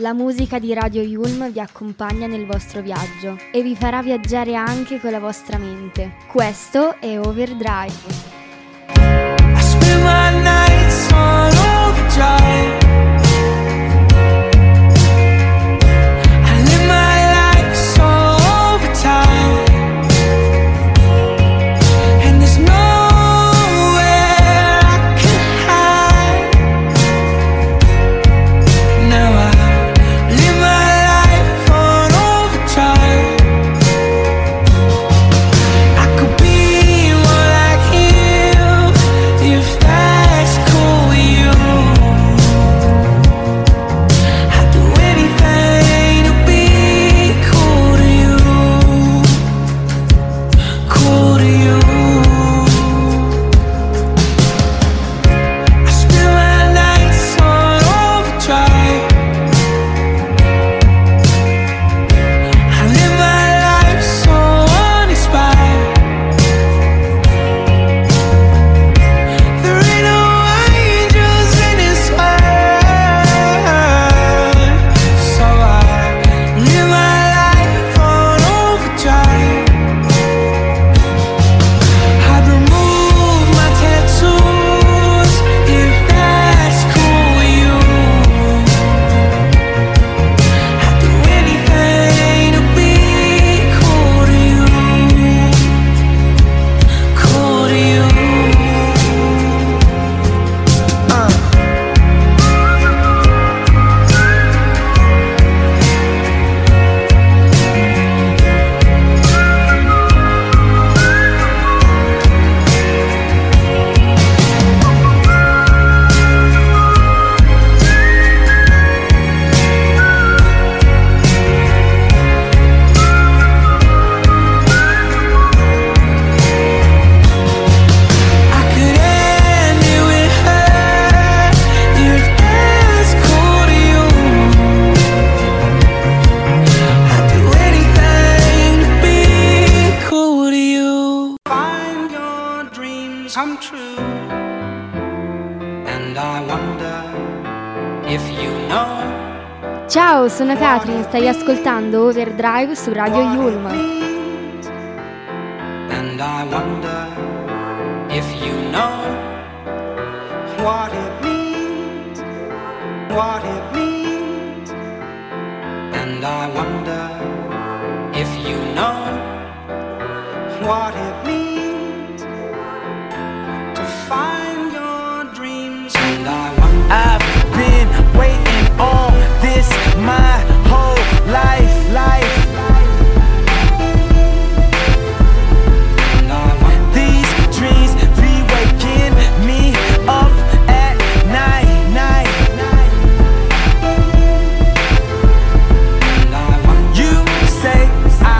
La musica di Radio Yulm vi accompagna nel vostro viaggio e vi farà viaggiare anche con la vostra mente. Questo è Overdrive. I spend my nights on overdrive. Ciao, sono Katrin, stai ascoltando Overdrive su Radio Yulm. And I wonder if you know what it means, and I wonder if you know what it means to find your dreams, and I wonder. I've been waiting all this my whole life. These dreams be waking me up at night. You say I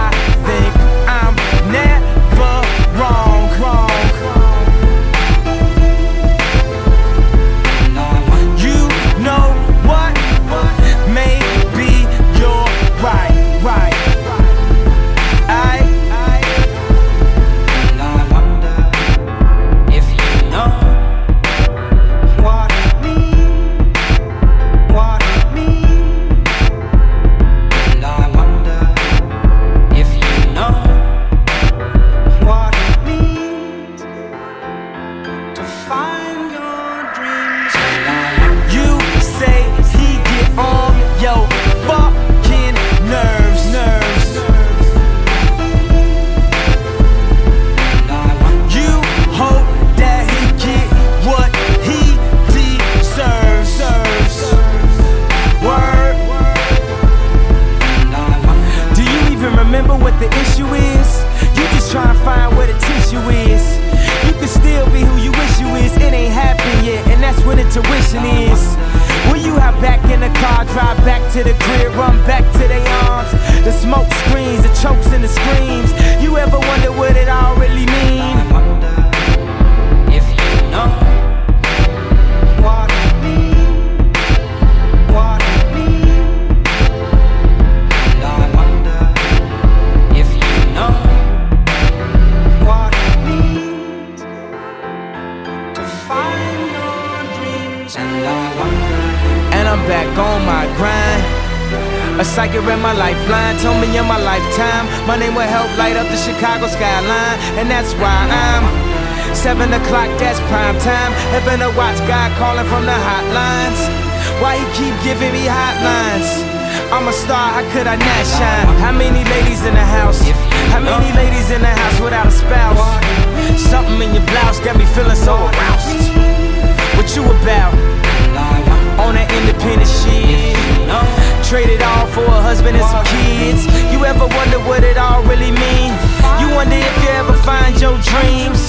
think I'm never wrong. You know what? Maybe you're right. And I wonder if you know what it means, and I wonder if you know what it means to find your dreams, and I wonder. You say he get on your fucking nerves. You hope that he get what he deserves. Word. Do you even remember what the issue is? You just try to find where the tissue is. You can still be who you wish you is. It ain't happened yet, and that's what intuition is. Will you hop back in the car, drive back to the crib, run back to their arms? The smoke screens, the chokes and the screams. You ever wonder what it all really mean? I wonder if you know what it means, and I wonder if you know what it means to find your dreams, and I wonder. And I'm back on my grind. A psychic ran my lifeline, told me in my lifetime my name will help light up the Chicago skyline. And that's why I'm 7 o'clock, that's prime time. Heaven to watch God calling from the hotlines. Why he keep giving me hotlines? I'm a star, how could I not shine? How many ladies in the house? How many ladies in the house without a spouse? Something in your blouse got me feeling so aroused. What you about? On that independent shit. Trade it all for a husband and some kids. You ever wonder what it all really means? You wonder if you ever find your dreams.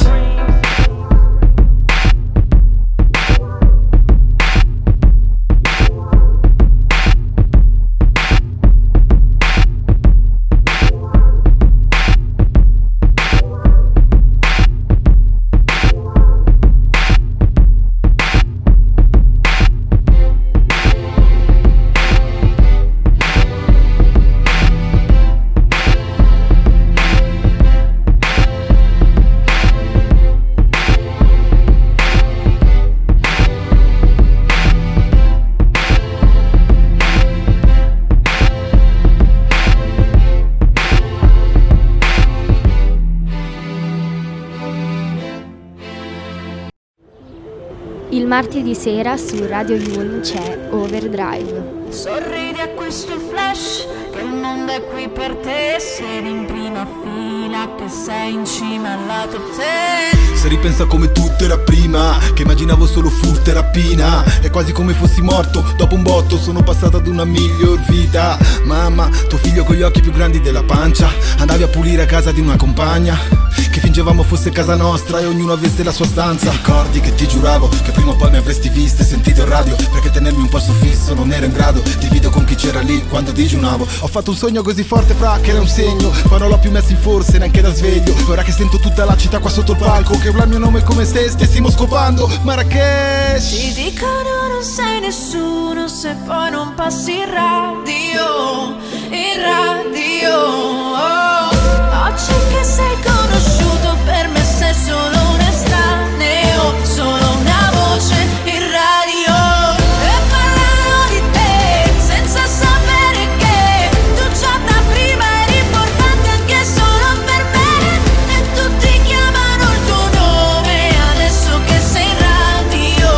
Martedì sera su Radio Yulm c'è Overdrive. Sorridi a questo flash che il mondo è qui per te. Sei in prima fila che sei in cima alla tua te. Se ripensa come tutto era prima, che immaginavo solo furto e rapina. È quasi come fossi morto, dopo un botto sono passata ad una miglior vita. Mamma, tuo figlio con gli occhi più grandi della pancia, andavi a pulire a casa di una compagna che fingevamo fosse casa nostra e ognuno avesse la sua stanza. Ti ricordi che ti giuravo che prima o poi mi avresti visto e sentito il radio, perché tenermi un posto fisso non ero in grado. Divido con chi c'era lì quando digiunavo. Ho fatto un sogno così forte, fra, che era un segno, ma non l'ho più messo in forse neanche da sveglio. Ora che sento tutta la città qua sotto il palco che urla il mio nome come se stessimo scopando Marrakesh. Ti dicono non sei nessuno se poi non passi il radio, il radio, oh. Oggi che sei conosciuto per me sei solo un estraneo, solo una voce in radio. E parlano di te senza sapere che tu già da prima eri importante anche solo per me. E tutti chiamano il tuo nome adesso che sei in radio,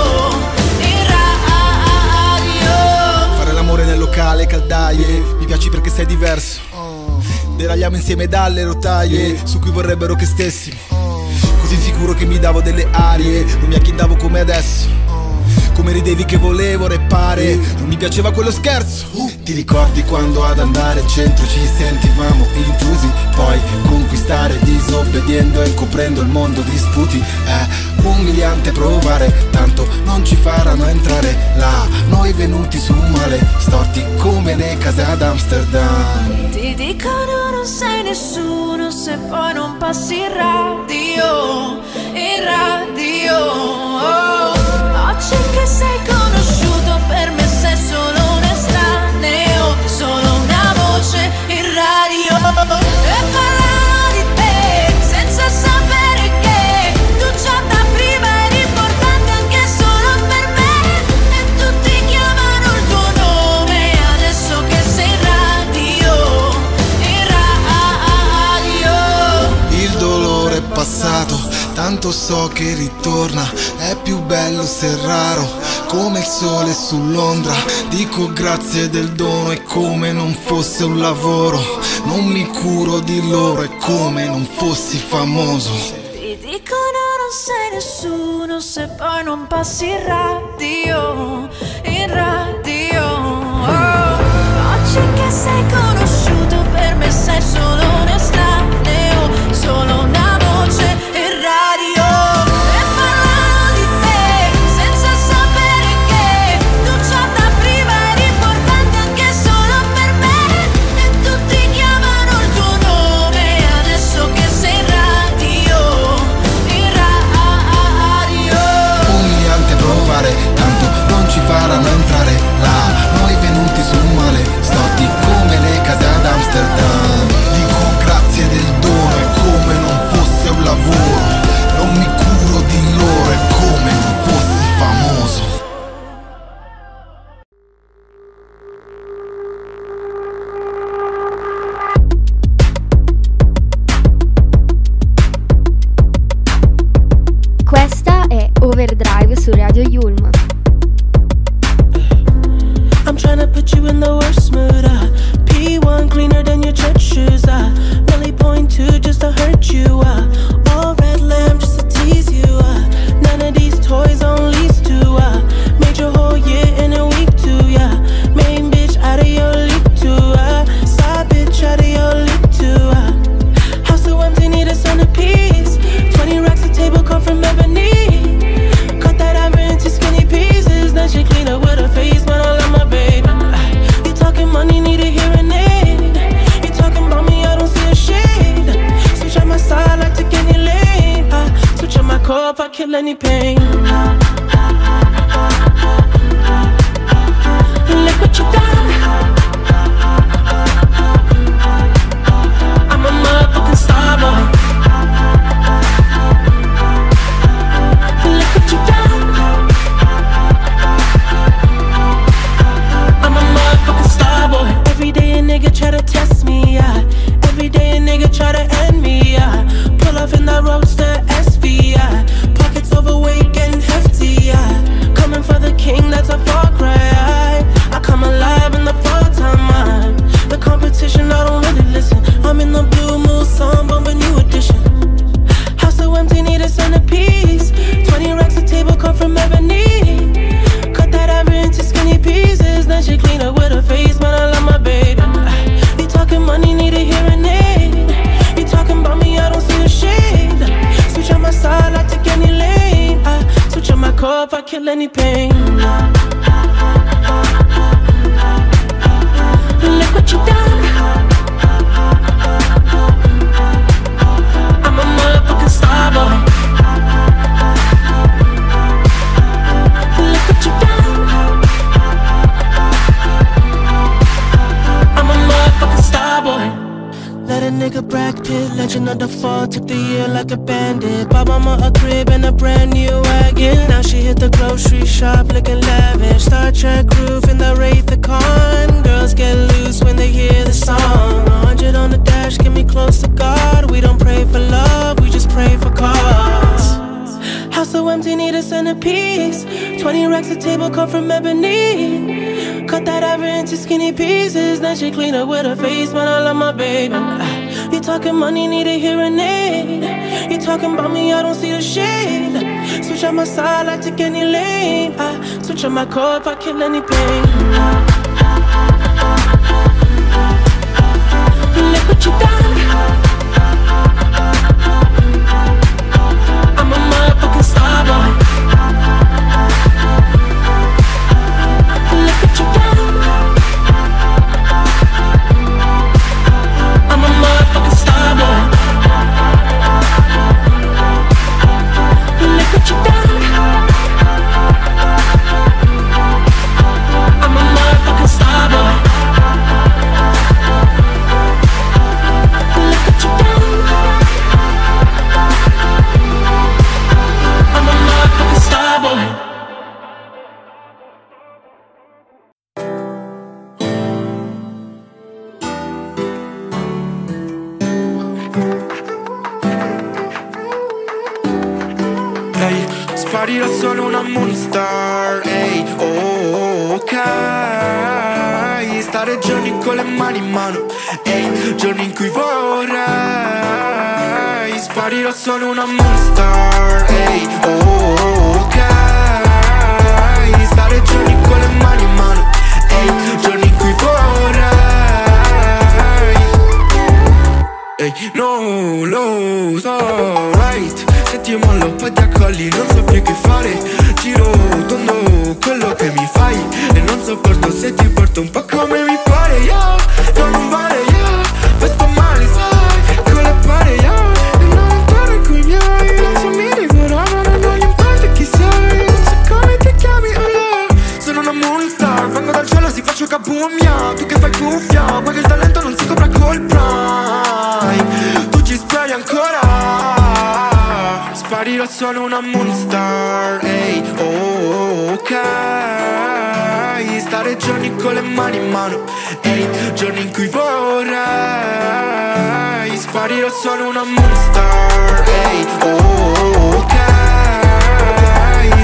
in radio. Fare l'amore nel locale, caldaie, mi piaci perché sei diverso. Deragliamo insieme dalle rotaie su cui vorrebbero che stessimo. Così sicuro che mi davo delle arie, non mi acchindavo come adesso. Come ridevi che volevo rappare, non mi piaceva quello scherzo. Ti ricordi quando ad andare al centro ci sentivamo intrusi? Poi conquistare disobbediendo e coprendo il mondo di sputi. È umiliante provare, tanto non ci faranno entrare là. Noi venuti su male, storti come le case ad Amsterdam. Ti dicono non sei nessuno se poi non passi il radio, il radio, oh. Oggi che sei conosciuto per me sei solo un estraneo, solo una voce in radio. E parlano di te senza sapere che tu già da prima eri importante anche solo per me. E tutti chiamano il tuo nome adesso che sei in radio, in radio. Il dolore è passato, tanto so che ritorna, è più bello se raro, come il sole su Londra. Dico grazie del dono, è come non fosse un lavoro. Non mi curo di loro, è come non fossi famoso. Ti dicono non sei nessuno se poi non passi in radio, in radio, oh. Oggi che sei conosciuto per me sei solo un estraneo, solo una voce. Faranno entrare là, noi venuti sul male, storti come le case ad Amsterdam. Dico grazie del dono e come non su Radio Yulm. I'm trying to put you in the worst mood. P1 cleaner than your church shoes. Really point two just to hurt you. All red lamb just to tease you. None of these toys on lease to. Made your whole year in a week too. Yeah, main bitch out of your league too. Side bitch out of your league too. House so empty need a centerpiece. 20 racks a table come from ebony. Cut that ivory into skinny pieces. Then she clean up with her face. But I love my baby. You talking money need a hearing aid. You talking about me I don't see a shade. Switch out my side like to get any lane. Switch out my core if I kill any pain. Look what you done. I'm a motherfucking star boy. Look what you done. I'm a motherfucking star boy. Every day a nigga try to test me, yeah. Every day a nigga try to end me, yeah. Pull off in that roadster SV, yeah. Pockets overweight getting hefty, yeah. Coming for the king, that's a far cry, yeah. I come alive in the part-time mind. The competition, I don't really listen. I'm in the blue mood, song, but a new edition. House so empty, need a centerpiece. 20 racks a table come from ebony. Cut that ivory into skinny pieces. Then she clean up with her face, man, I love my baby. You talking money, need a hearing aid. You talking about me, I don't see a shade. Switch on my side, I take any lane. I switch on my car if I kill any pain. Look what you done. I'm a motherfucking star boy. Look what you done. I'm a motherfucking star boy. Let a nigga Brad Pitt, legend of the fall. Took the year like a bandit. Bought mama a crib and a brand new wagon. Now she hit the grocery shop looking lavish. Star Trek roof in the Wraith the Con. Girls get loose when they hear the song. 100 on the dash, get me close to God. We don't pray for love, we just pray for cause. House so empty, need a centerpiece. 20 racks a table come from ebony. Cut that ivory into skinny pieces. Then she clean up with her face, man, I love my baby. You talking money, need a hearing aid. You talking about me, I don't see the shade. Switch out my side, I take any lane. I switch out my core if I kill any pain. Look what you done. I'm a motherfucking star boy. Look what you done. I'm a motherfucking star boy. Look what you done. I'm a motherfucking star boy. Sparirò solo una moonstar, ehi, hey, oh, ok. Stare giorni con le mani in mano, ehi, hey, giorni in cui vorrei. Sparirò solo una moonstar, ehi, hey, oh, ok. Stare giorni con le mani in mano, ehi, hey, giorni in cui vorrei. Ehi, hey, no, lo so, right. Se ti mollo poi ti accolli, non so più che fare. Giro, tondo, quello che mi fai. E non sopporto se ti porto un po' come mi pare. Io, yeah, non vale, io, yeah, questo male, sai, con le pare, io, yeah. E non entrare con i miei, se mi divoravano, non gli importa chi sei. Non so come ti chiami, oh yeah. Sono una moonstar, vengo dal cielo, si faccio cabummia. Tu che fai cuffia, poi che il talento non si compra col prime. Tu ci speri ancora. Sparirò solo una moonstar, ehi, hey, oh, ok. Stare giorni con le mani in mano, ehi, hey, giorni in cui vorrei. Sparirò solo una moonstar, ehi, hey, oh, ok.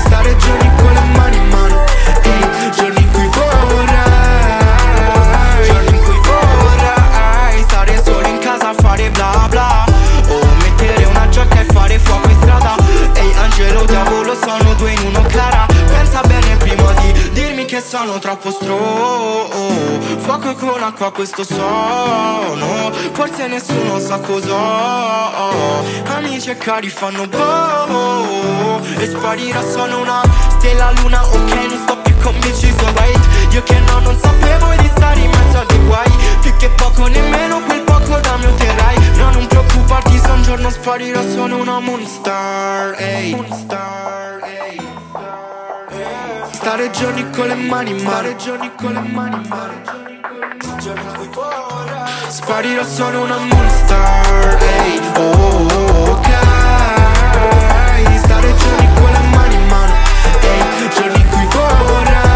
Stare giorni mano cara, pensa bene prima di dirmi che sono troppo stronzo. Fuoco con acqua questo sono, forse nessuno sa cos'ho. Amici e cari fanno boh, e sparirà solo una stella luna. Ok, non sto più con me, ci sono right. Io che no, non sapevo di stare in mezzo agli guai. Più che poco, nemmeno quel poco da me otterrai. No, non preoccuparti se un giorno sparirà solo una moonstar, hey. Stare giorni con le mani in mare, giorni con le mani in mare, giorni in cui vorrai. Sparirò solo una moonstar, hey. Oh, ok. Stare giorni con le mani in mano, hey. Giorni in cui vorrai.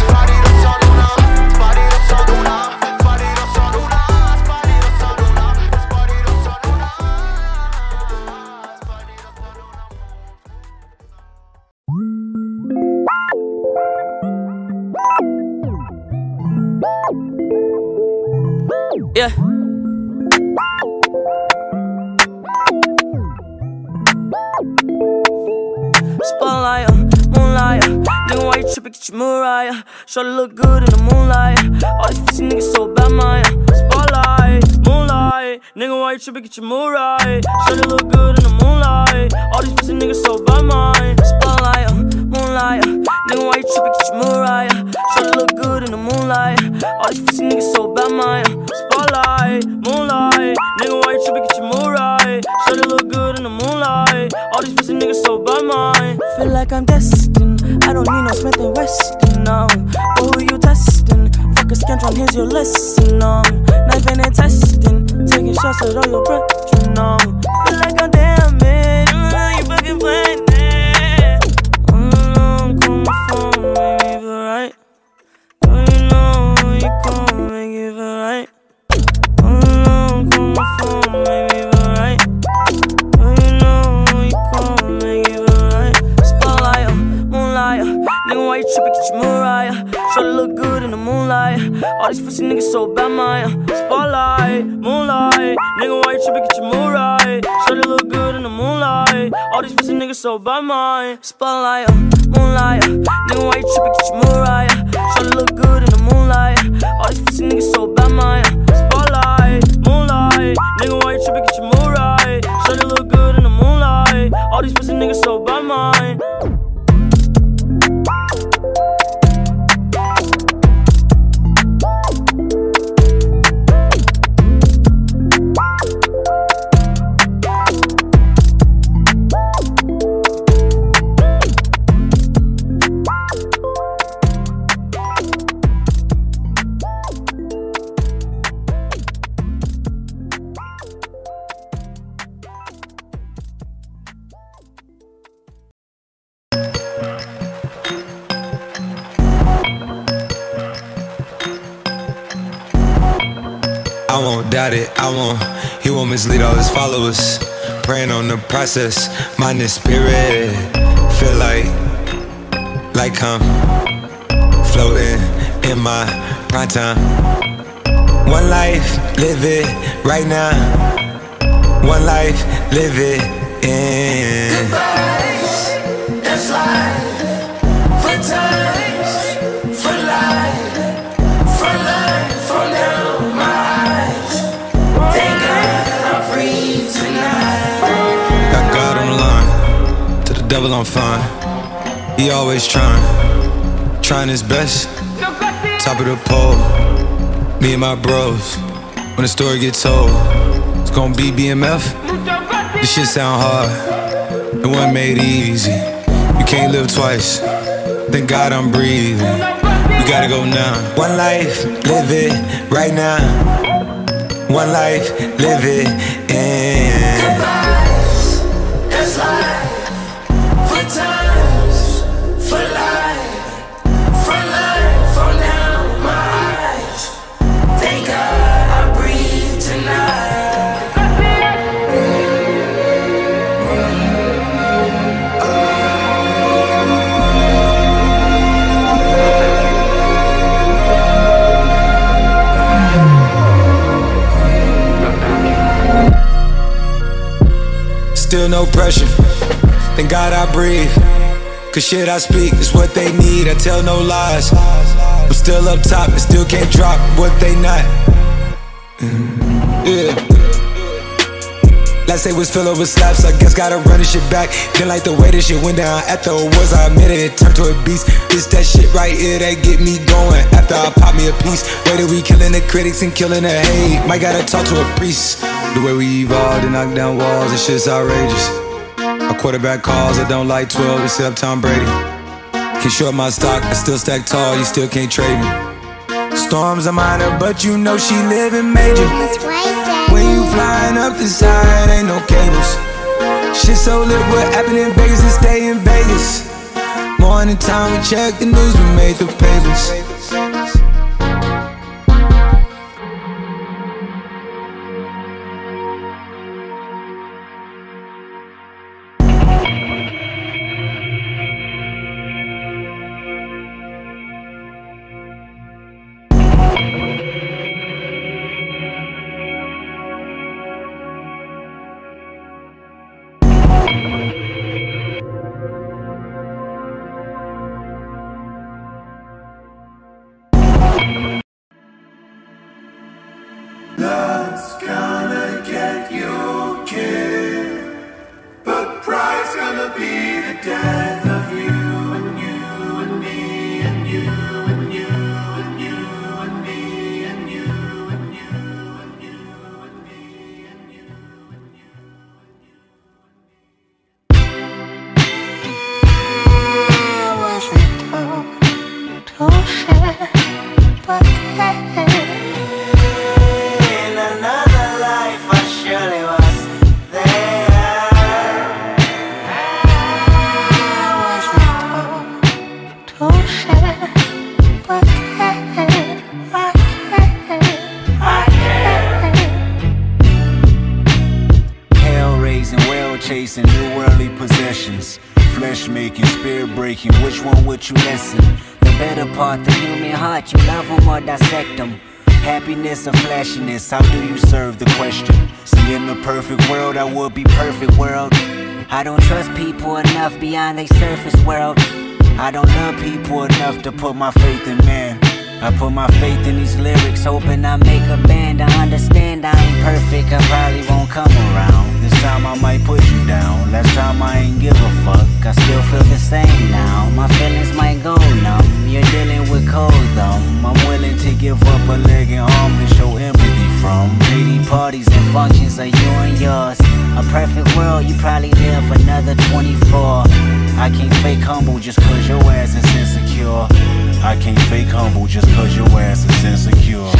Sparirò solo una, sparirò solo una, sparirò solo una, sparirò solo una, sparirò solo una. Yeah. Spotlight, moonlight. Nigga, why you trippin', get your Mariah. Shawty look good in the moonlight. All these pussy niggas so bad, Maya. Spotlight, moonlight. Nigga, why you trippin', get your Mariah. Shawty look good in the moonlight. All these pussy niggas so bad, Maya. Spotlight, moonlight. Nigga, why you trippin', get your Mariah. Shawty look good in the moonlight. All these pussy niggas so bad, Maya. Spotlight, moonlight, nigga, why you trippin', get your mood right. Shawty look good in the moonlight. All these pussy niggas so bad, mine. Feel like I'm destined, I don't need no Smith and Weston, no. But who you testin'? Fuck a scantron, here's your lesson, no. Knife and then testin', taking shots at all your brethren, no. Feel like I'm damaged, you fucking playing it. I'm coming for me, baby, right? Don't you know you gon' make it right? Nigga, why you trippin', get your Mariah. Shawty look good in the moonlight. All these pussy niggas so bad, Maya. Spotlight, moonlight. Nigga, why you trippin', get your Mariah. Shawty look good in the moonlight. All these pussy niggas so bad, Maya. Spotlight, moonlight. Nigga, why you trippin', get your Mariah. Shawty look good in the moonlight. All these pussy niggas so bad, Maya. Spotlight, moonlight. Nigga, why you trippin', get your Mariah. Shawty look good in the moonlight. All these pussy niggas so bad, Maya. I won't doubt it, I won't. He won't mislead all his followers. Praying on the process, mind and spirit. Feel like I'm floating in my prime time. One life, live it right now. One life, live it in. Goodbyes, that's life. For times, for life. Devil, I'm fine. He always trying his best. Top of the pole, me and my bros. When the story gets told, it's gonna be BMF. This shit sound hard, it wasn't made easy. You can't live twice, thank God I'm breathing. You gotta go now. One life, live it right now. One life, live it in. Goodbyes, that's life. Times for life, from now my eyes. Thank God I breathe tonight. Still no pressure. Thank God I breathe. Cause shit I speak is what they need, I tell no lies. I'm still up top and still can't drop what they not. Yeah. Last day was filled over slaps, I guess gotta run this shit back. Didn't like the way this shit went down. After awards I admitted it turned to a beast. It's that shit right here that get me going. After I pop me a piece, way that we killing the critics and killing the hate. Might gotta talk to a priest. The way we evolved and knock down walls, this shit's outrageous. My quarterback calls, I don't like 12 except Tom Brady. Can short my stock, I still stack tall, you still can't trade me. Storms are minor, but you know she living major. When you flying up the side, ain't no cables. Shit so lit, what happened in Vegas and stay in Vegas. Morning time, we check the news, we made the papers. How do you serve the question? See, in the perfect world, I would be perfect world. I don't trust people enough beyond their surface world. I don't love people enough to put my faith in man. I put my faith in these lyrics, hoping I make a band. I understand I ain't perfect, I probably won't come around. This time I might put you down, last time I ain't give a fuck. I still feel the same now, my feelings might go numb. You're dealing with cold dumb, I'm willing to give up a leg and arm and show empathy. From greedy parties and functions are you and yours. A perfect world, you probably live another 24. I can't fake humble just cause your ass is insecure. I can't fake humble just cause your ass is insecure.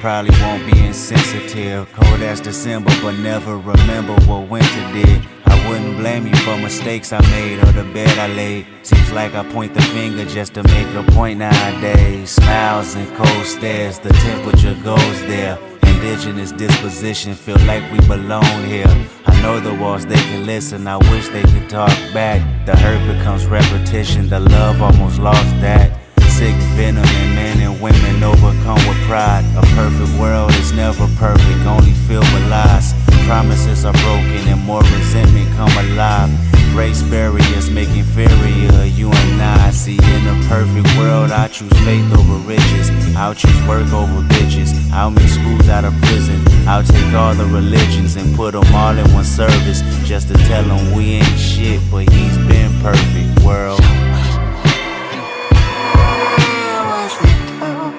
Probably won't be insensitive. Cold as December, but never remember what winter did. I wouldn't blame you for mistakes I made or the bed I laid. Seems like I point the finger just to make a point nowadays. Smiles and cold stares, the temperature goes there. Indigenous disposition, feel like we belong here. I know the walls, they can listen, I wish they could talk back. The hurt becomes repetition, the love almost lost that. Sick venom and men and women overcome with pride. A perfect world is never perfect, only filled with lies. Promises are broken and more resentment come alive. Race barriers make inferior, you and I. See, in a perfect world, I choose faith over riches. I'll choose work over bitches. I'll make schools out of prison. I'll take all the religions and put them all in one service. Just to tell them we ain't shit, but he's been perfect, world. Oh.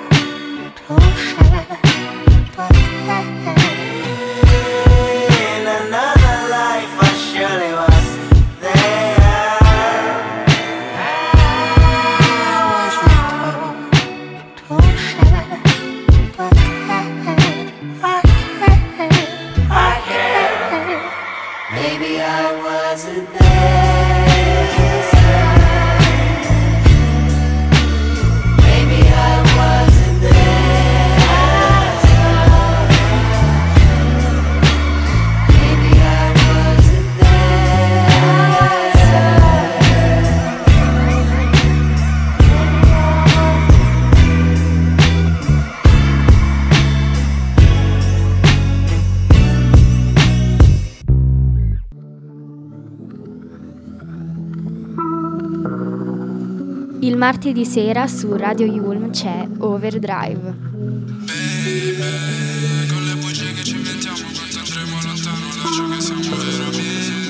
martedì sera su Radio Yulm c'è Overdrive. Baby, con le bugie che ci inventiamo quando andremo lontano da ciò che siamo veramente.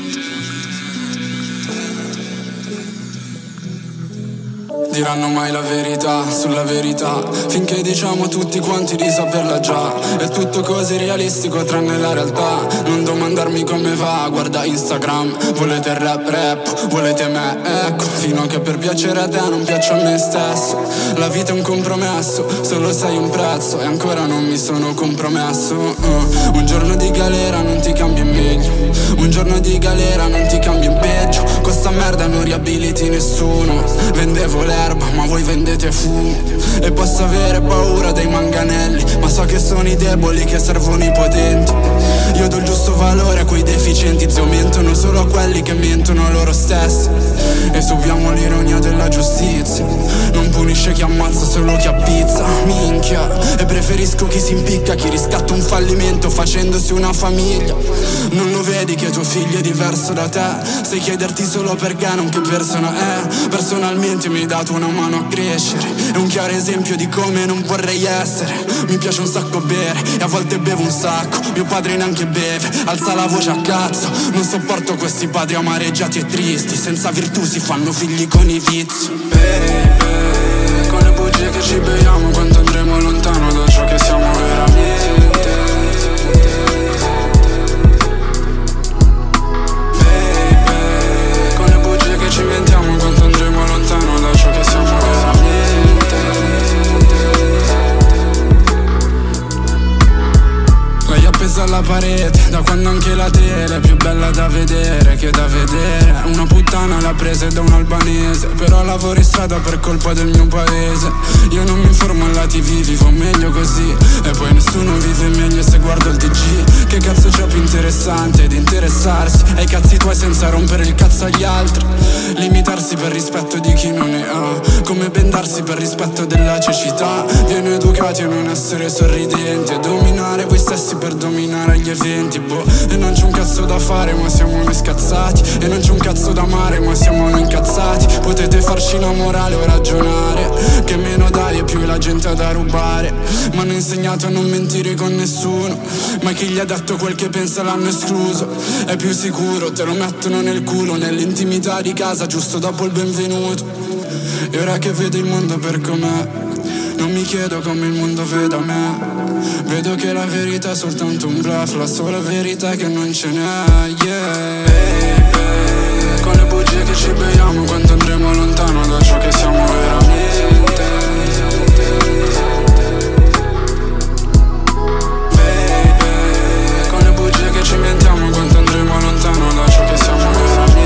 Diranno mai la verità sulla verità, finché diciamo tutti quanti di saperla già. È tutto così realistico tranne la realtà. Non domandarmi come va, guarda Instagram. Volete il rap, volete me, ecco. Fino a che per piacere a te non piaccio a me stesso. La vita è un compromesso, solo sai un prezzo. E ancora non mi sono compromesso. Un giorno di galera non ti cambia in meglio, un giorno di galera non ti cambia in peggio. Con sta merda non riabiliti nessuno. Vendevo l'erba ma voi vendete fumo. E posso avere paura dei manganelli, ma so che sono i deboli che servono i potenti. Io do il giusto valore a quei deficienti, zio, mentono solo a quelli che mentono loro stessi. E subiamo l'ironia della giustizia, non punisce chi ammazza solo chi appizza. Minchia, e preferisco chi si impicca, chi riscatta un fallimento facendosi una famiglia. Non lo vedi che tuo figlio è diverso da te, se chiederti solo perché non che persona è. Personalmente mi hai dato una mano a crescere, è un chiaro esempio di come non vorrei essere. Mi piace un sacco bere e a volte bevo un sacco, mio padre neanche beve, alza la voce a cazzo. Non sopporto questi padri amareggiati e tristi, senza virtù si fanno figli con i vizi. Baby, con le bugie che ci beviamo quando andremo lontano da ciò che siamo veramente. Baby, con le bugie che ci inventiamo quando andremo lontano da ciò che siamo veramente. L'hai appesa alla parete, da quando anche la tela è più bella da vedere che da vedere. Una puttana l'ha presa da un albanese, però lavoro in strada per colpa del mio paese. Io non mi informo alla TV, vivo meglio così. E poi nessuno vive meglio se guardo il DG. Che cazzo c'è più interessante di interessarsi ai cazzi tuoi senza rompere il cazzo agli altri? Limitarsi per rispetto di chi non ne ha, come bendarsi per rispetto della cecità. Vieno educati a non essere sorridenti, a dominare voi stessi per dominare gli eventi. E non c'è un cazzo da fare ma siamo noi scazzati, e non c'è un cazzo da amare ma siamo noi incazzati. Potete farci la morale o ragionare, che meno dai e più la gente ha da rubare. Mi hanno insegnato a non mentire con nessuno, ma chi gli ha detto quel che pensa l'hanno escluso. È più sicuro, te lo mettono nel culo, nell'intimità di casa giusto dopo il benvenuto. E ora che vedo il mondo per com'è, non mi chiedo come il mondo veda me. Vedo che la verità è soltanto un bluff, la sola verità è che non ce n'è, yeah. Baby, con le bugie che ci beviamo quando andremo lontano da ciò che siamo veramente. Baby, con le bugie che ci inventiamo quando andremo lontano da ciò che siamo veramente.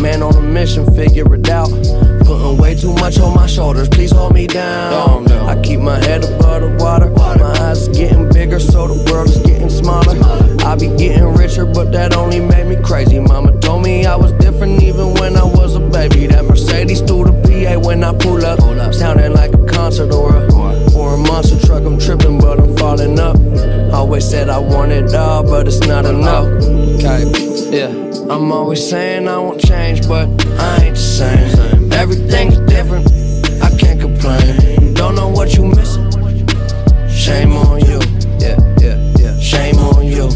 Man on the mission, figure it out. Putting way too much on my shoulders, please hold me down. I keep my head above the water. My eyes are getting bigger, so the world is getting smaller. I be getting richer, but that only made me crazy. Mama told me I was different even when I was a baby. That Mercedes through the PA when I pull up, sounding like a concert or a monster truck. I'm tripping, but I'm falling up. Always said I want it all, but it's not enough. Okay, yeah. I'm always saying I won't change, but I ain't the same. Everything's different, I can't complain. Don't know what you missing. Shame on you, yeah, yeah, yeah. Shame on you.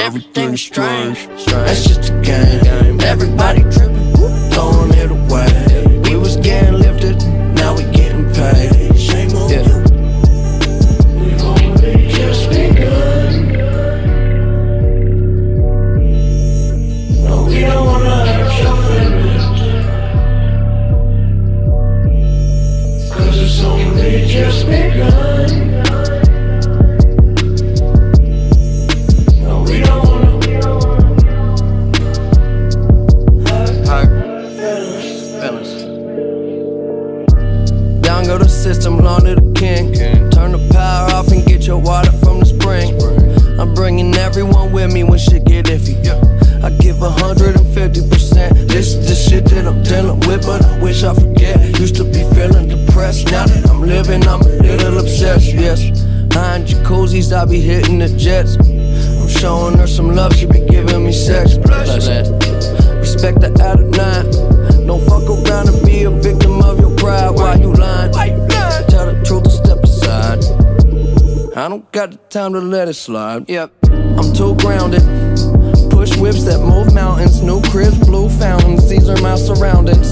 Everything's strange, that's just a game. Everybody tripping, throwing it away. We was getting lifted, now we getting paid. Shame on you. We've only just begun. No, we don't wanna hurt your feelings, 'cause it's only just begun. System long to the king. Turn the power off and get your water from the spring. I'm bringing everyone with me when shit get iffy. I give 150%. This is the shit that I'm dealing with, but I wish I forget. Used to be feeling depressed. Now that I'm living, I'm a little obsessed. Yes, high in jacuzzis, I be hitting the jets. I'm showing her some love, she be giving me sex. Respect the out of nine. Don't fuck around and be a victim of your pride. Why you lying? Tell the truth and step aside. I don't got the time to let it slide. Yep, I'm too grounded. Push whips that move mountains. New cribs, blue fountains. These are my surroundings.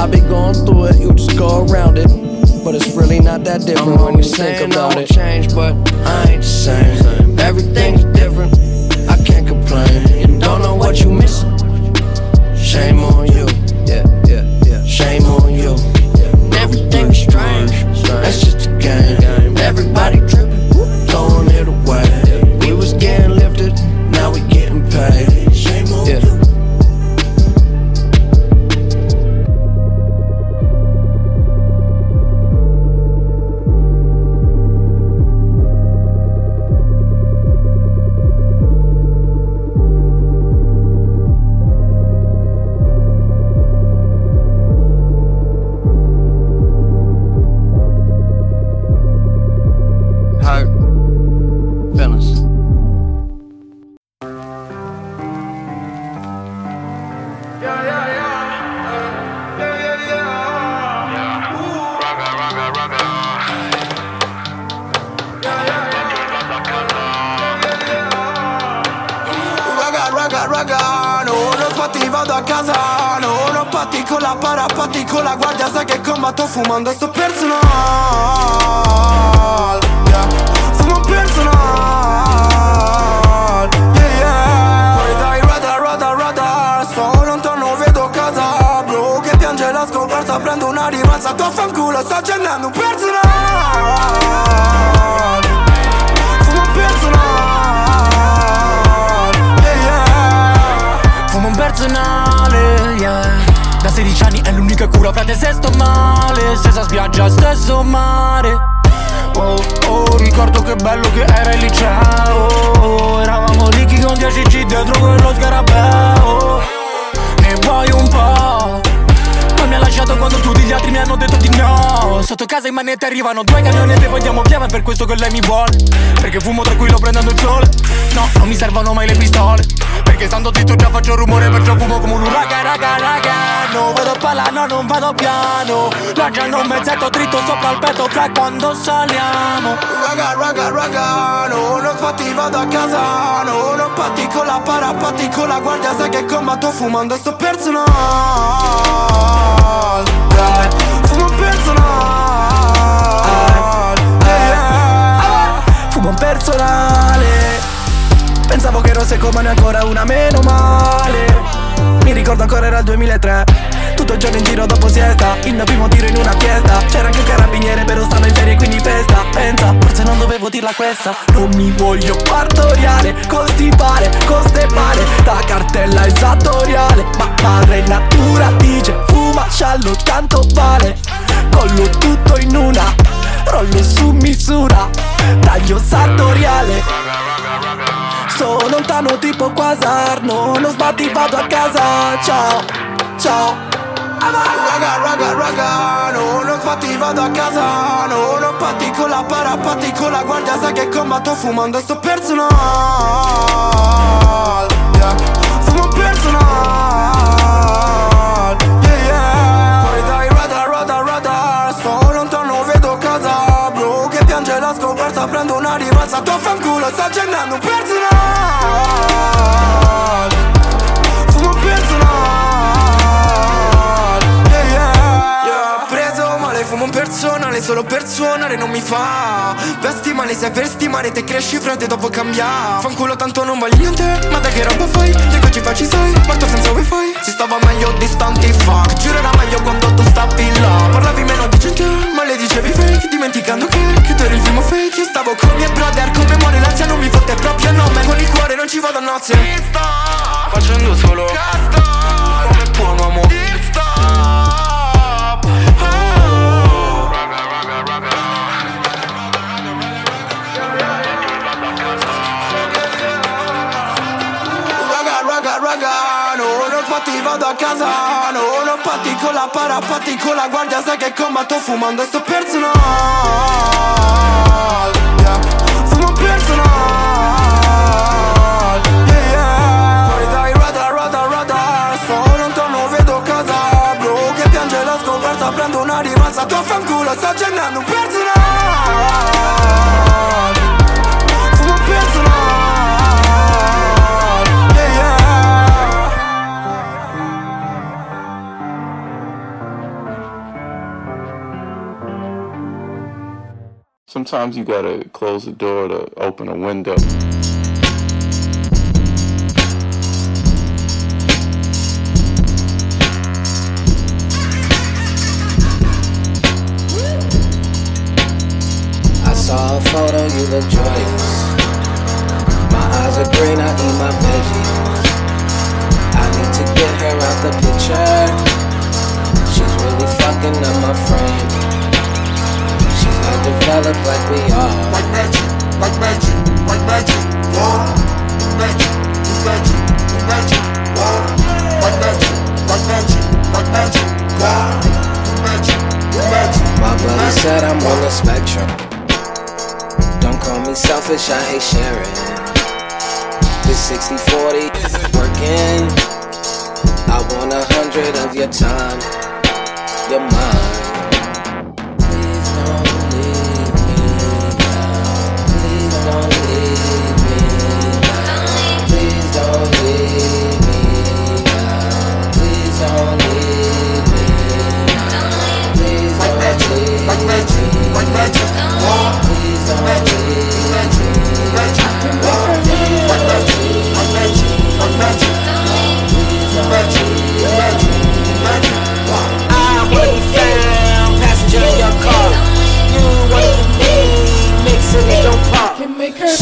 I be going through it, you just go around it. But it's really not that different when you think about it. Change, but I ain't the same. Everything's different, I can't complain. Don't know what you missing. Shame on you, yeah, yeah, yeah. Shame on you. Everything's strange, that's just a game. Everybody tripping, throwing it away. We was getting lifted, now we getting paid. Shame on you. Fumando sto personal, yeah. Fumo personal, yeah, yeah. Poi dai radar, radar, radar. Sto lontano, vedo casa. Bro che piange la scoperta, prendo una rivalsa. T'affanculo, sto accendendo un personal. Fumo personal, yeah, yeah. Fumo un personale, yeah. Da 16 anni è l'unica cura, frate, se sto male. Stessa spiaggia, stesso mare. Oh, oh, ricordo che bello che era il liceo. Oh, eravamo ricchi con 10G dentro quello scarabeo. Ne vuoi un po'? Poi mi ha lasciato quando tutti gli altri mi hanno detto di no. Sotto casa in manetta arrivano due camionette, poi andiamo via, ma è per questo che lei mi vuole. Perché fumo tranquillo prendendo il sole. No, non mi servono mai le pistole. Perché stando zitto già faccio rumore, perciò fumo come un uragano. Raga, no, vado palano, non vado piano. Lanciano un mezzetto dritto sopra il petto fra quando saliamo. Raga, no, non sbatti, vado a casa. No, non patti con la para, patti con la guardia. Sai che combatto fumando sto personal, yeah. Fumo personal, yeah. Fumo personale. Pensavo che ero secomane, ancora una meno male. Mi ricordo ancora era il 2003. Tutto il giorno in giro dopo siesta. Il mio primo tiro in una fiesta. C'era anche il carabiniere però stavo in ferie quindi festa. Pensa, forse non dovevo dire. sentirla questa. Non mi voglio partoriare, costipare, costepare da cartella esattoriale. Ma madre natura dice fuma, sciallo tanto vale. Collo tutto in una, rollo su misura, taglio sartoriale. Sono lontano tipo quasar, non lo sbatti vado a casa. Ciao, ciao. Raga, raga, raga, no, non sbatti vado a casa. No, non patti con la para, patti con la guardia. Sai che combatto fumando sto personal, yeah. Fumo personal, yeah, yeah. Poi dai radar, radar, radar, sto lontano, vedo casa. Bro che piange la scoperta, prendo una rivalsa. T'ho fanculo, sta accennando un personal. Fumo personal. Fumo un personale solo per suonare, non mi fa. Vesti male sei per stimare, te cresci frate dopo cambiare. Fanculo tanto non vale niente, ma da che roba fai? Che oggi facci sai, morto senza wifi. Si stava meglio distanti fa, che girerà meglio quando tu stavi là. Parlavi meno di gente, ma le dicevi fake, dimenticando che tu eri il primo fake. Io stavo con i miei brother, come muore l'anziano mi fotte proprio a nome. Con il cuore non ci vado a nozze, ti sto facendo solo casta, come buon uomo ti sto. Patti vado a casa, no, non patti con la para, patti con la guardia. Sai che combatto fumando sto personal, yeah. Fumo personal, yeah, yeah. Poi dai radar, radar, radar, sto lontano, vedo casa. Bro che piange la scoperta, prendo una rivalsa. T'ho fanculo, sto accennando un personal. Fumo personal. Sometimes you gotta close the door to open a window. I saw a photo, you look joyous. My eyes are green, I eat my veggies. I need to get her out the picture. She's really fucking up my frame. Develop like we are. Like magic, like magic, like magic, yeah. Magic, magic, magic, yeah. Like magic, like magic, like magic, yeah. Magic, magic. My brother said I'm on the spectrum. Don't call me selfish, I hate sharing. This 60-40 isn't working. I want 100 of your time, your mind. I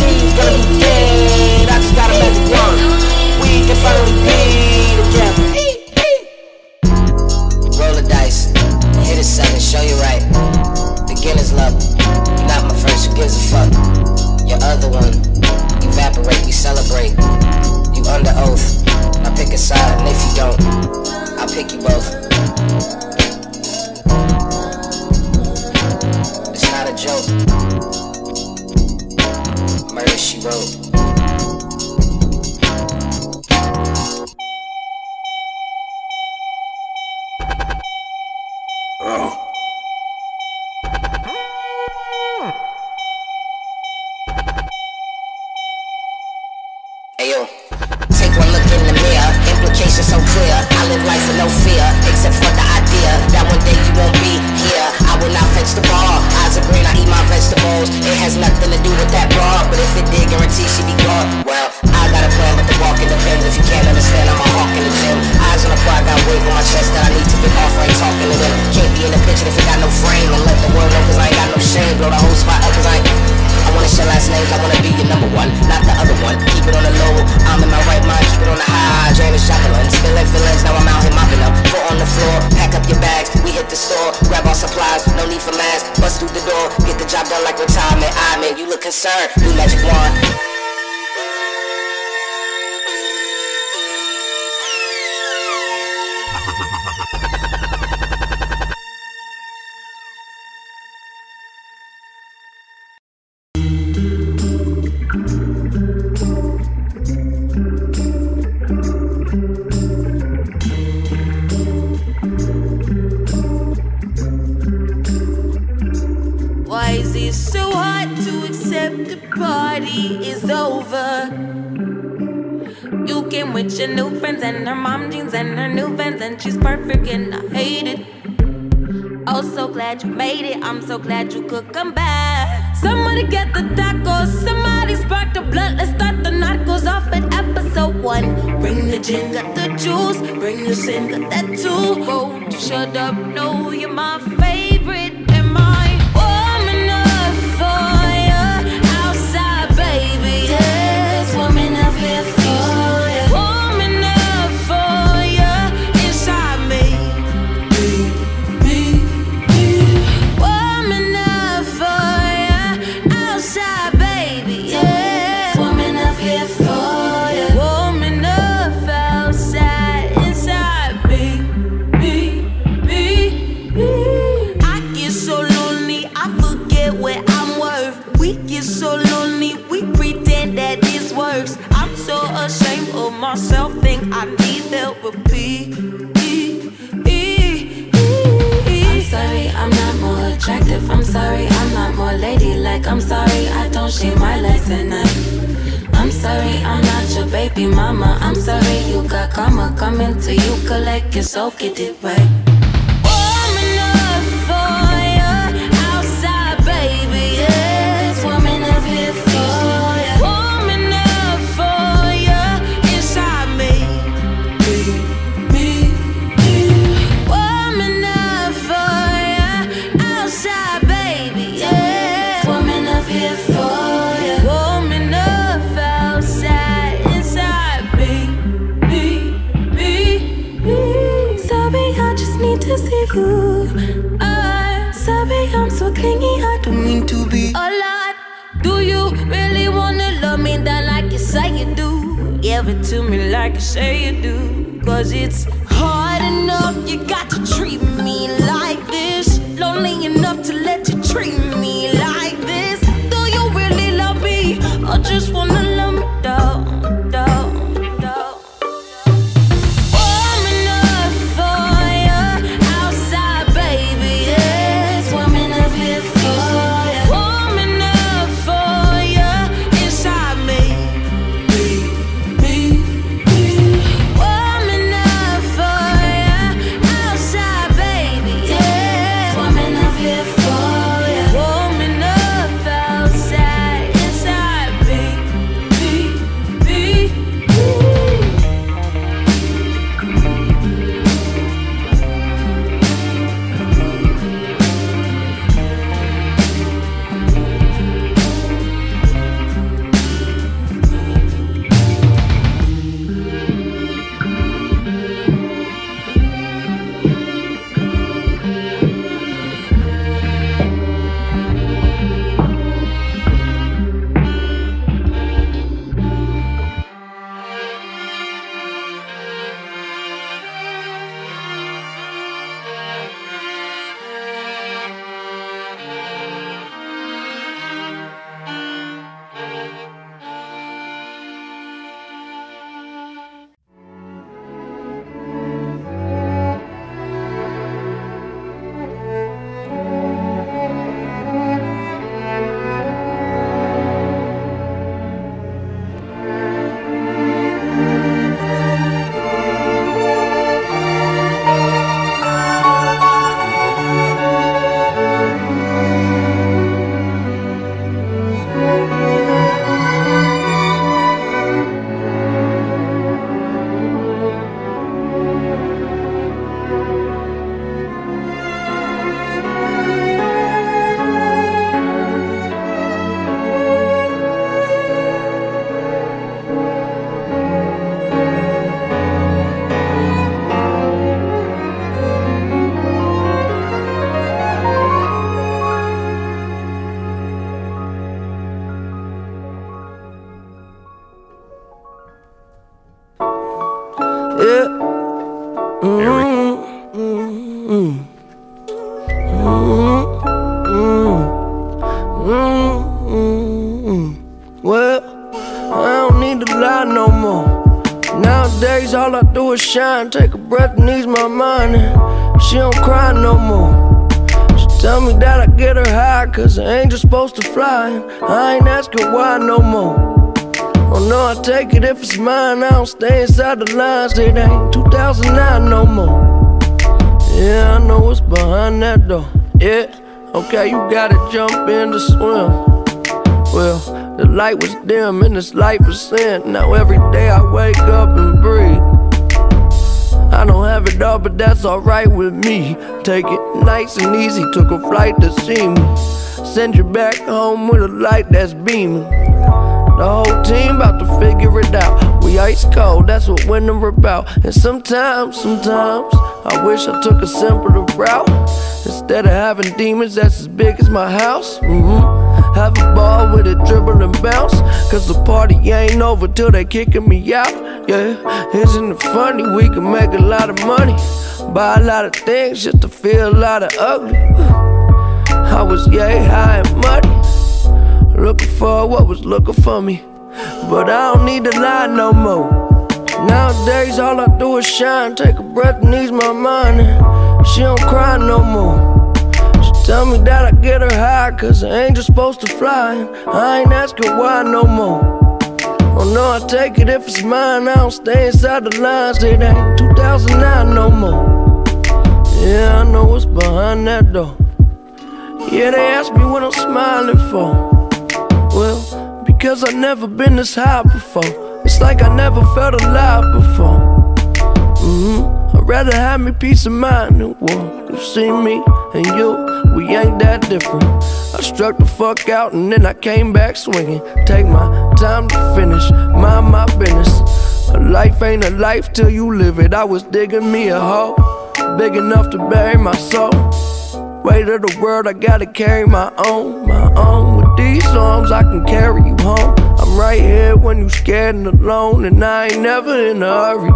concerned, we magic wand. With your new friends and her mom jeans and her new vans, and she's perfect and I hate it. Oh, so glad you made it, I'm so glad you could come back. Somebody get the tacos, somebody spark the blood, let's start the night goes off at episode 1. Bring the gin, got the juice, bring the sin, got that too. Oh, you shut up, no, you're my favorite. Am I warm enough for you outside, baby? Yes, warm enough here for you. Myself think I need therapy. I'm sorry I'm not more attractive, I'm sorry I'm not more ladylike, I'm sorry I don't shave my legs at night. I'm sorry I'm not your baby mama, I'm sorry you got karma coming to you, collect your soul, get it right. Give it to me like you say you do, cause it's hard enough you got to treat me like this, lonely enough to let you treat me like this. Do you really love me or just wanna love me down, down? shine, take a breath and ease my mind. And she don't cry no more. She tell me that I get her high, cause an angel's supposed to fly. I ain't asking why no more. Oh no, I take it if it's mine. I don't stay inside the lines. It ain't 2009 no more. Yeah, I know what's behind that door. Yeah, okay, you gotta jump in to swim. Well, the light was dim and this life was sin. Now every day I wake up and breathe. I don't have it all, but that's alright with me. Take it nice and easy, took a flight to see me. Send you back home with a light that's beaming. The whole team about to figure it out. We ice cold, that's what winter about. And sometimes I wish I took a simpler route. Instead of having demons that's as big as my house. Have a ball with a dribble and bounce. Cause the party ain't over till they kicking me out. Yeah, isn't it funny? We can make a lot of money, buy a lot of things just to feel a lot of ugly. I was yay high and muddy, looking for what was looking for me. But I don't need to lie no more. Nowadays all I do is shine, take a breath and ease my mind. And she don't cry no more. Tell me that I get her high, cause an angel's supposed to fly. I ain't asking why no more. Oh no, I take it if it's mine. I don't stay inside the lines. It ain't 2009 no more. Yeah, I know what's behind that door. Yeah, they ask me what I'm smiling for. Well, because I've never been this high before. It's like I never felt alive before. I'd rather have me peace of mind than war. You see me and you, we ain't that different. I struck the fuck out and then I came back swinging. Take my time to finish, mind my business. A life ain't a life till you live it. I was digging me a hole, big enough to bury my soul. Weight of the world, I gotta carry my own. With these arms, I can carry you home. I'm right here when you scared and alone, and I ain't never in a hurry.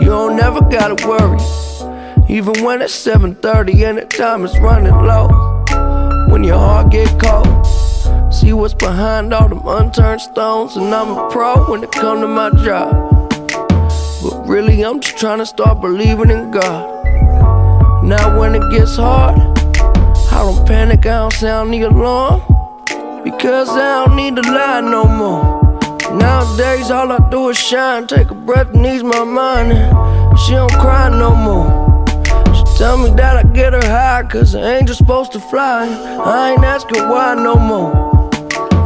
You don't never gotta worry. Even when it's 7:30 and the time is running low. When your heart get cold, see what's behind all them unturned stones. And I'm a pro when it come to my job. But really I'm just trying to start believing in God. Now when it gets hard, I don't panic, I don't sound the alarm. Because I don't need to lie no more. Nowadays all I do is shine, take a breath and ease my mind. And she don't cry no more. Tell me that I get her high, cause an angel's supposed to fly. I ain't asking why no more.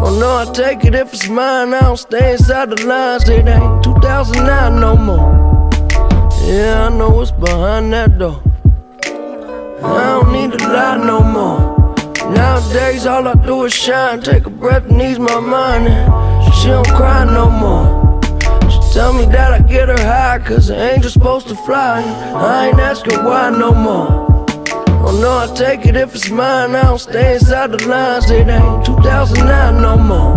Oh no, I take it if it's mine. I don't stay inside the lines. It ain't 2009 no more. Yeah, I know what's behind that door. I don't need to lie no more. Nowadays all I do is shine, take a breath and ease my mind. And she don't cry no more. Tell me that I get her high, cause an angel's supposed to fly. I ain't asking why no more. Oh no, I take it if it's mine. I don't stay inside the lines. It ain't 2009 no more.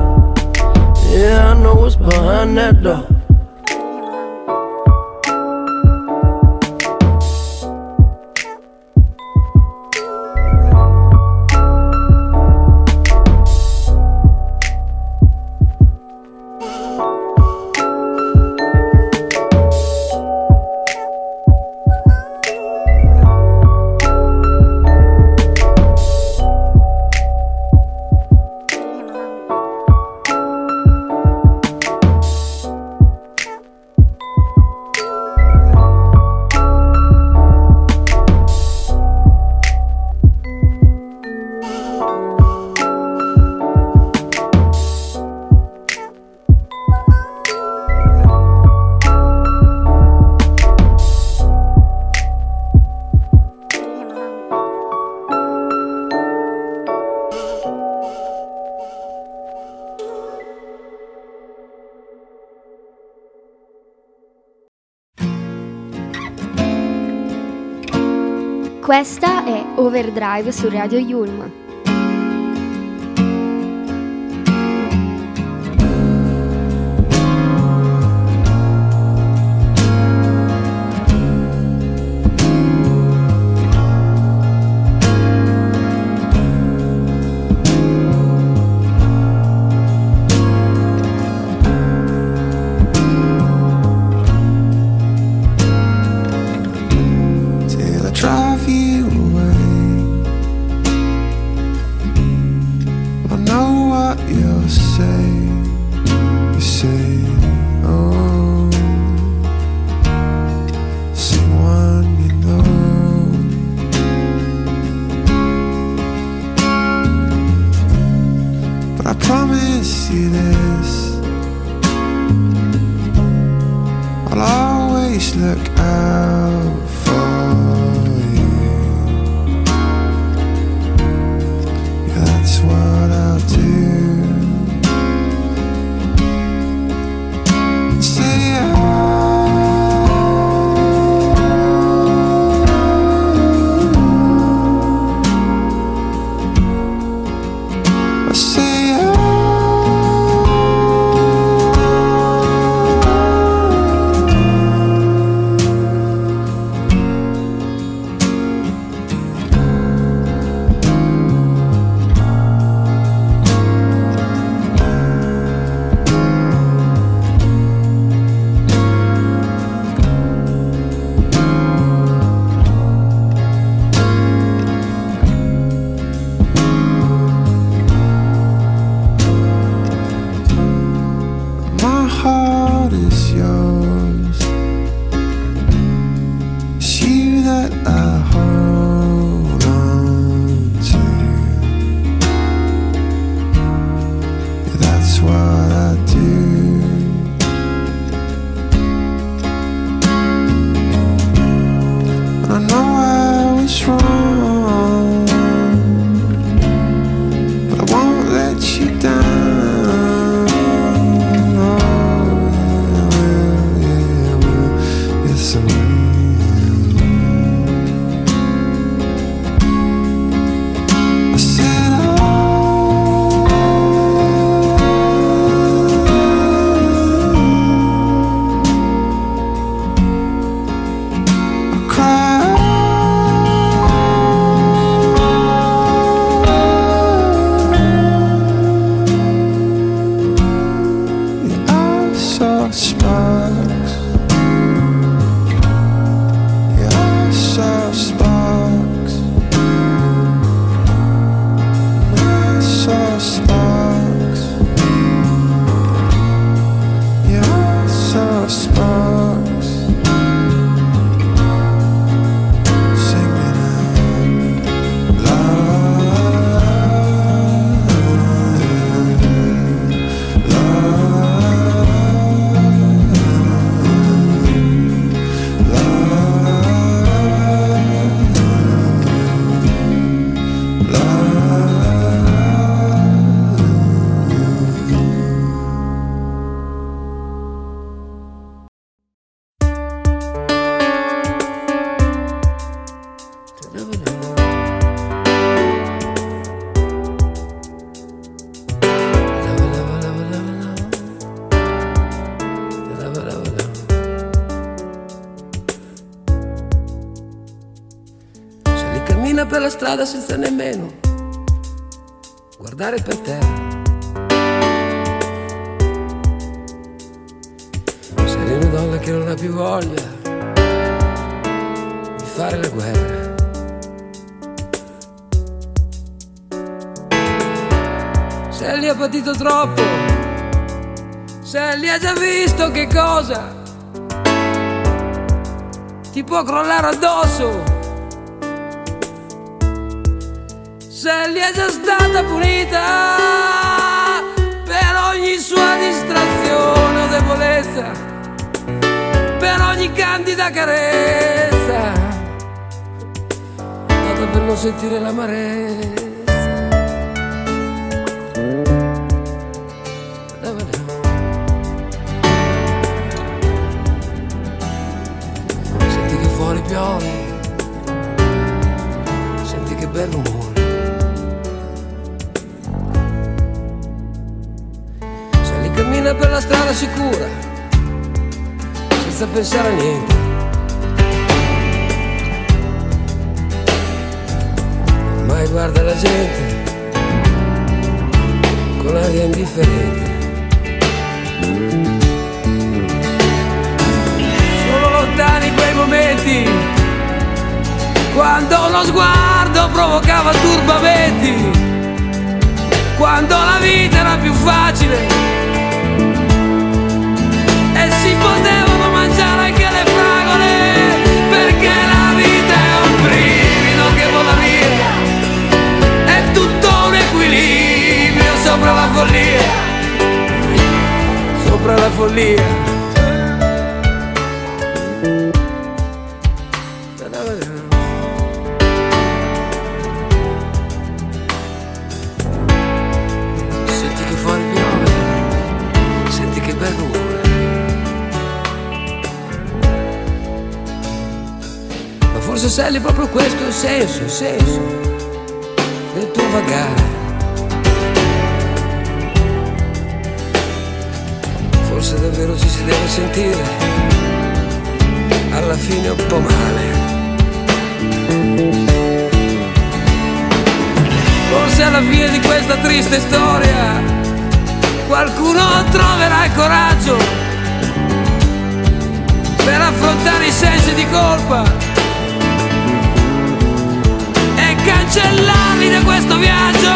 Yeah, I know what's behind that door. Questa è Overdrive su Radio Yulm. drive you away. I know what you'll say. You say, oh, someone you know. But I promise you this, I'll always look out for you. Yeah, that's what I'll do. And say I senza nemmeno guardare per terra, sei una donna che non ha più voglia di fare la guerra, se lì ha patito troppo, se lì ha già visto che cosa ti può crollare addosso, se lì è già stata punita per ogni sua distrazione o debolezza, per ogni candida carezza data per non sentire l'amarezza. Senti che fuori piove, senti che bel rumore, per la strada sicura, senza pensare a niente, ormai guarda la gente con l'aria indifferente, sono lontani quei momenti Quando uno sguardo provocava turbamenti, quando la vita era più facile e si potevano mangiare anche le fragole, perché la vita è un brivido che vola via, è tutto un equilibrio sopra la follia, sopra la follia. Forse è proprio questo il senso del tuo vagare. Forse davvero ci si deve sentire alla fine un po' male. Forse alla fine di questa triste storia qualcuno troverà il coraggio per affrontare i sensi di colpa, cancellarli da questo viaggio,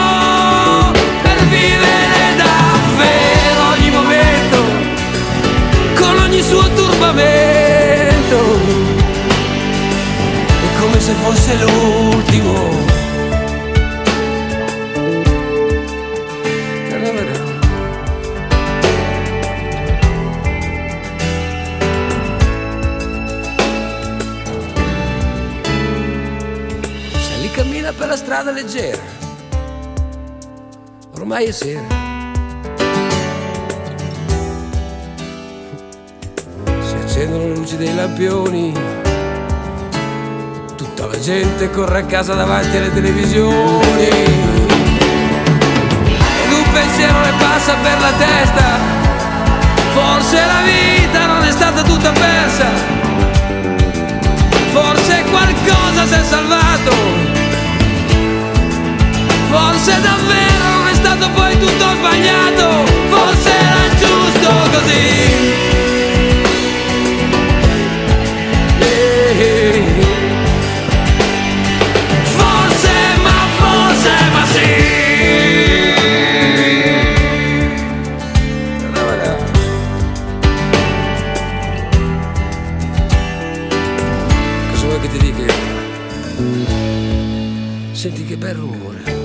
per vivere davvero ogni momento con ogni suo turbamento, è come se fosse l'ultimo. Per la strada leggera, ormai è sera. Si accendono le luci dei lampioni, tutta la gente corre a casa davanti alle televisioni, ed un pensiero le passa per la testa: forse la vita non è stata tutta persa, forse qualcosa si è salvato, forse davvero non è stato poi tutto sbagliato, forse era giusto così. Forse, ma sì. Cosa vuoi che ti dica? Senti che bel rumore.